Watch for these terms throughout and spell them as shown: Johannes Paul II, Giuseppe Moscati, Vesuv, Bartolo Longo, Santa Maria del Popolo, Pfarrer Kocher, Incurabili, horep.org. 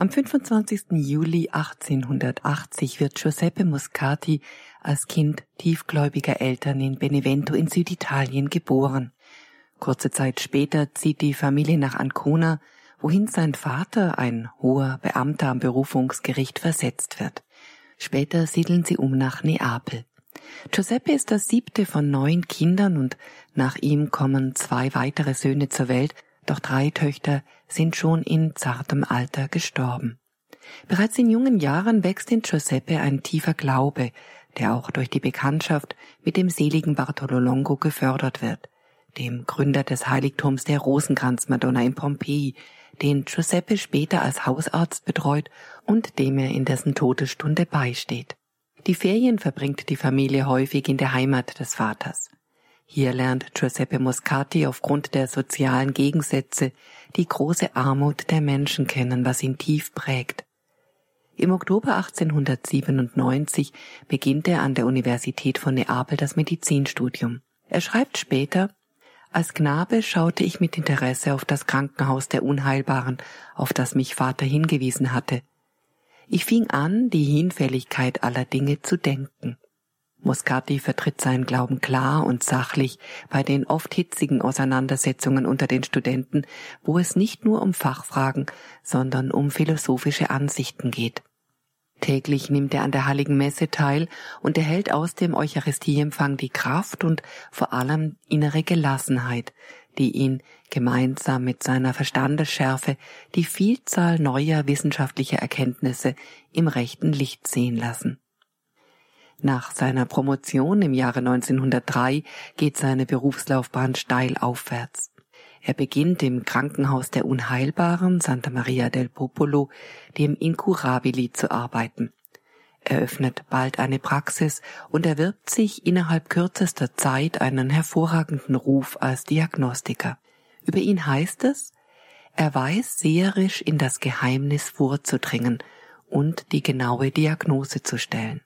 Am 25. Juli 1880 wird Giuseppe Moscati als Kind tiefgläubiger Eltern in Benevento in Süditalien geboren. Kurze Zeit später zieht die Familie nach Ancona, wohin sein Vater, ein hoher Beamter am Berufungsgericht, versetzt wird. Später siedeln sie um nach Neapel. Giuseppe ist das 7. von 9 Kindern und nach ihm kommen 2 weitere Söhne zur Welt, doch 3 Töchter sind schon in zartem Alter gestorben. Bereits in jungen Jahren wächst in Giuseppe ein tiefer Glaube, der auch durch die Bekanntschaft mit dem seligen Bartolo Longo gefördert wird, dem Gründer des Heiligtums der Rosenkranzmadonna in Pompeji, den Giuseppe später als Hausarzt betreut und dem er in dessen Todesstunde beisteht. Die Ferien verbringt die Familie häufig in der Heimat des Vaters. Hier lernt Giuseppe Moscati aufgrund der sozialen Gegensätze die große Armut der Menschen kennen, was ihn tief prägt. Im Oktober 1897 beginnt er an der Universität von Neapel das Medizinstudium. Er schreibt später: Als Knabe schaute ich mit Interesse auf das Krankenhaus der Unheilbaren, auf das mich Vater hingewiesen hatte. Ich fing an, die Hinfälligkeit aller Dinge zu denken. Moscati vertritt seinen Glauben klar und sachlich bei den oft hitzigen Auseinandersetzungen unter den Studenten, wo es nicht nur um Fachfragen, sondern um philosophische Ansichten geht. Täglich nimmt er an der Heiligen Messe teil und erhält aus dem Eucharistieempfang die Kraft und vor allem innere Gelassenheit, die ihn gemeinsam mit seiner Verstandesschärfe die Vielzahl neuer wissenschaftlicher Erkenntnisse im rechten Licht sehen lassen. Nach seiner Promotion im Jahre 1903 geht seine Berufslaufbahn steil aufwärts. Er beginnt im Krankenhaus der Unheilbaren, Santa Maria del Popolo, dem Incurabili, zu arbeiten. Er öffnet bald eine Praxis und erwirbt sich innerhalb kürzester Zeit einen hervorragenden Ruf als Diagnostiker. Über ihn heißt es: Er weiß seherisch in das Geheimnis vorzudringen und die genaue Diagnose zu stellen.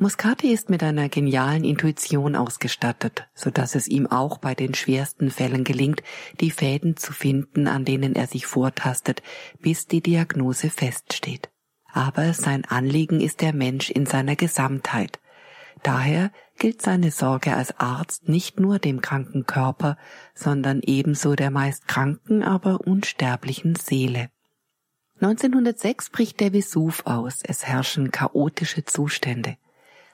Moscati ist mit einer genialen Intuition ausgestattet, so dass es ihm auch bei den schwersten Fällen gelingt, die Fäden zu finden, an denen er sich vortastet, bis die Diagnose feststeht. Aber sein Anliegen ist der Mensch in seiner Gesamtheit. Daher gilt seine Sorge als Arzt nicht nur dem kranken Körper, sondern ebenso der meist kranken, aber unsterblichen Seele. 1906 bricht der Vesuv aus, es herrschen chaotische Zustände.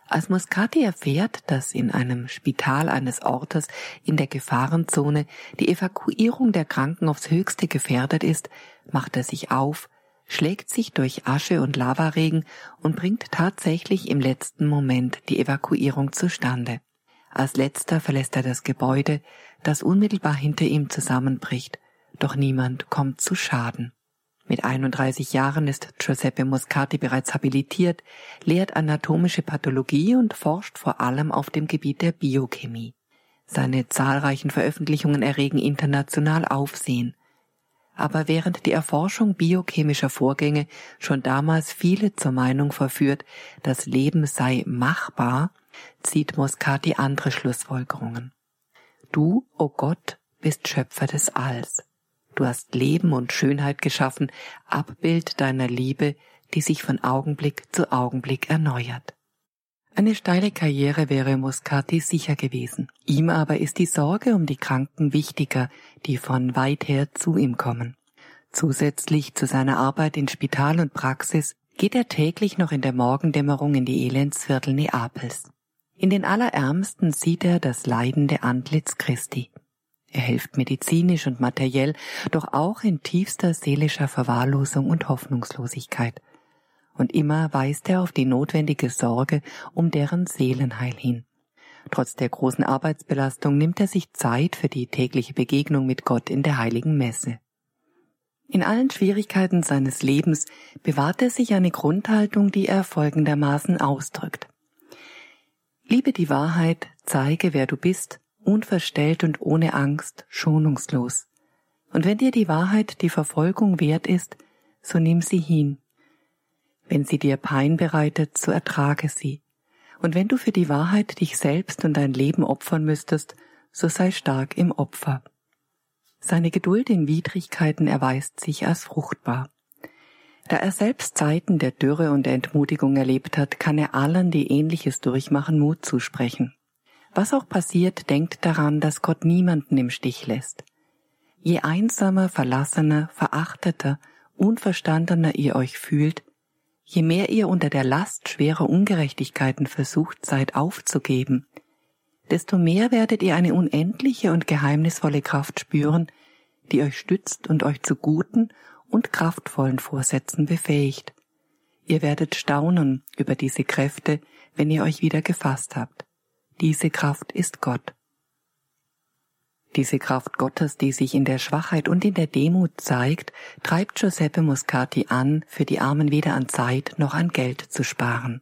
Als Moscati erfährt, dass in einem Spital eines Ortes in der Gefahrenzone die Evakuierung der Kranken aufs Höchste gefährdet ist, macht er sich auf, schlägt sich durch Asche und Lavaregen und bringt tatsächlich im letzten Moment die Evakuierung zustande. Als letzter verlässt er das Gebäude, das unmittelbar hinter ihm zusammenbricht, doch niemand kommt zu Schaden. Mit 31 Jahren ist Giuseppe Moscati bereits habilitiert, lehrt anatomische Pathologie und forscht vor allem auf dem Gebiet der Biochemie. Seine zahlreichen Veröffentlichungen erregen international Aufsehen. Aber während die Erforschung biochemischer Vorgänge schon damals viele zur Meinung verführt, das Leben sei machbar, zieht Moscati andere Schlussfolgerungen. Du, o Gott, bist Schöpfer des Alls. Du hast Leben und Schönheit geschaffen, Abbild deiner Liebe, die sich von Augenblick zu Augenblick erneuert. Eine steile Karriere wäre Moscati sicher gewesen. Ihm aber ist die Sorge um die Kranken wichtiger, die von weit her zu ihm kommen. Zusätzlich zu seiner Arbeit in Spital und Praxis geht er täglich noch in der Morgendämmerung in die Elendsviertel Neapels. In den Allerärmsten sieht er das leidende Antlitz Christi. Er hilft medizinisch und materiell, doch auch in tiefster seelischer Verwahrlosung und Hoffnungslosigkeit. Und immer weist er auf die notwendige Sorge um deren Seelenheil hin. Trotz der großen Arbeitsbelastung nimmt er sich Zeit für die tägliche Begegnung mit Gott in der Heiligen Messe. In allen Schwierigkeiten seines Lebens bewahrt er sich eine Grundhaltung, die er folgendermaßen ausdrückt: Liebe die Wahrheit, zeige, wer du bist, unverstellt und ohne Angst, schonungslos. Und wenn dir die Wahrheit die Verfolgung wert ist, so nimm sie hin. Wenn sie dir Pein bereitet, so ertrage sie. Und wenn du für die Wahrheit dich selbst und dein Leben opfern müsstest, so sei stark im Opfer. Seine Geduld in Widrigkeiten erweist sich als fruchtbar. Da er selbst Zeiten der Dürre und der Entmutigung erlebt hat, kann er allen, die Ähnliches durchmachen, Mut zusprechen. Was auch passiert, denkt daran, dass Gott niemanden im Stich lässt. Je einsamer, verlassener, verachteter, unverstandener ihr euch fühlt, je mehr ihr unter der Last schwerer Ungerechtigkeiten versucht seid aufzugeben, desto mehr werdet ihr eine unendliche und geheimnisvolle Kraft spüren, die euch stützt und euch zu guten und kraftvollen Vorsätzen befähigt. Ihr werdet staunen über diese Kräfte, wenn ihr euch wieder gefasst habt. Diese Kraft ist Gott. Diese Kraft Gottes, die sich in der Schwachheit und in der Demut zeigt, treibt Giuseppe Moscati an, für die Armen weder an Zeit noch an Geld zu sparen.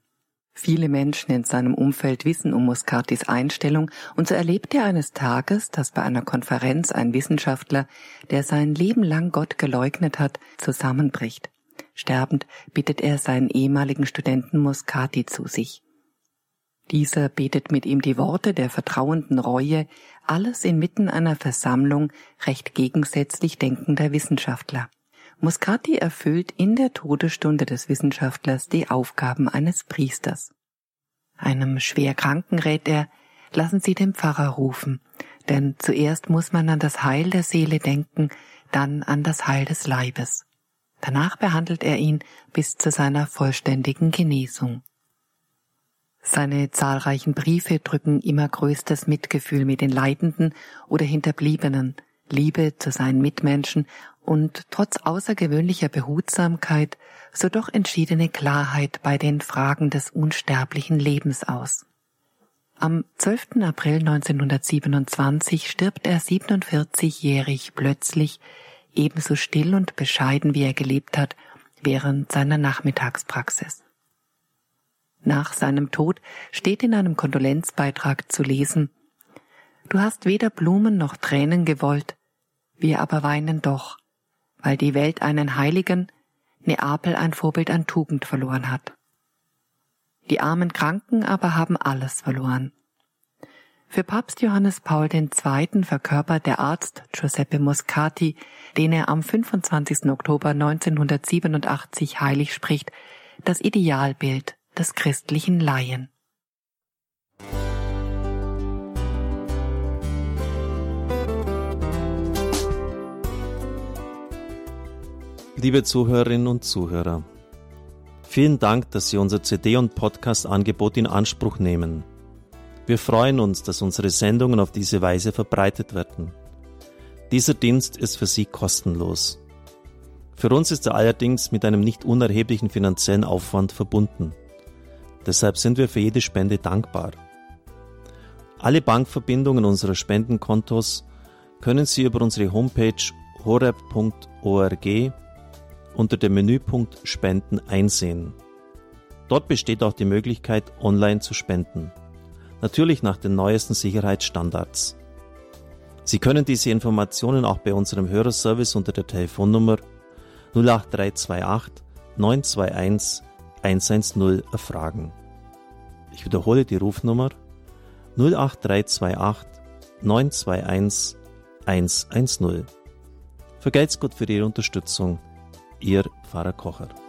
Viele Menschen in seinem Umfeld wissen um Moscatis Einstellung, und so erlebt er eines Tages, dass bei einer Konferenz ein Wissenschaftler, der sein Leben lang Gott geleugnet hat, zusammenbricht. Sterbend bittet er seinen ehemaligen Studenten Moscati zu sich. Dieser betet mit ihm die Worte der vertrauenden Reue, alles inmitten einer Versammlung recht gegensätzlich denkender Wissenschaftler. Moscati erfüllt in der Todesstunde des Wissenschaftlers die Aufgaben eines Priesters. Einem Schwerkranken rät er, lassen Sie den Pfarrer rufen, denn zuerst muss man an das Heil der Seele denken, dann an das Heil des Leibes. Danach behandelt er ihn bis zu seiner vollständigen Genesung. Seine zahlreichen Briefe drücken immer größtes Mitgefühl mit den Leidenden oder Hinterbliebenen, Liebe zu seinen Mitmenschen und trotz außergewöhnlicher Behutsamkeit so doch entschiedene Klarheit bei den Fragen des unsterblichen Lebens aus. Am 12. April 1927 stirbt er 47-jährig plötzlich, ebenso still und bescheiden wie er gelebt hat, während seiner Nachmittagspraxis. Nach seinem Tod steht in einem Kondolenzbeitrag zu lesen: Du hast weder Blumen noch Tränen gewollt, wir aber weinen doch, weil die Welt einen Heiligen, Neapel ein Vorbild an Tugend verloren hat. Die armen Kranken aber haben alles verloren. Für Papst Johannes Paul II. Verkörpert der Arzt Giuseppe Moscati, den er am 25. Oktober 1987 heilig spricht, das Idealbild des christlichen Laien. Liebe Zuhörerinnen und Zuhörer, vielen Dank, dass Sie unser CD- und Podcast-Angebot in Anspruch nehmen. Wir freuen uns, dass unsere Sendungen auf diese Weise verbreitet werden. Dieser Dienst ist für Sie kostenlos. Für uns ist er allerdings mit einem nicht unerheblichen finanziellen Aufwand verbunden. Deshalb sind wir für jede Spende dankbar. Alle Bankverbindungen unserer Spendenkontos können Sie über unsere Homepage horep.org unter dem Menüpunkt Spenden einsehen. Dort besteht auch die Möglichkeit, online zu spenden. Natürlich nach den neuesten Sicherheitsstandards. Sie können diese Informationen auch bei unserem Hörerservice unter der Telefonnummer 08328 921 110 erfragen. Ich wiederhole die Rufnummer 08328 921 110. Vergelt's Gott für Ihre Unterstützung. Ihr Pfarrer Kocher.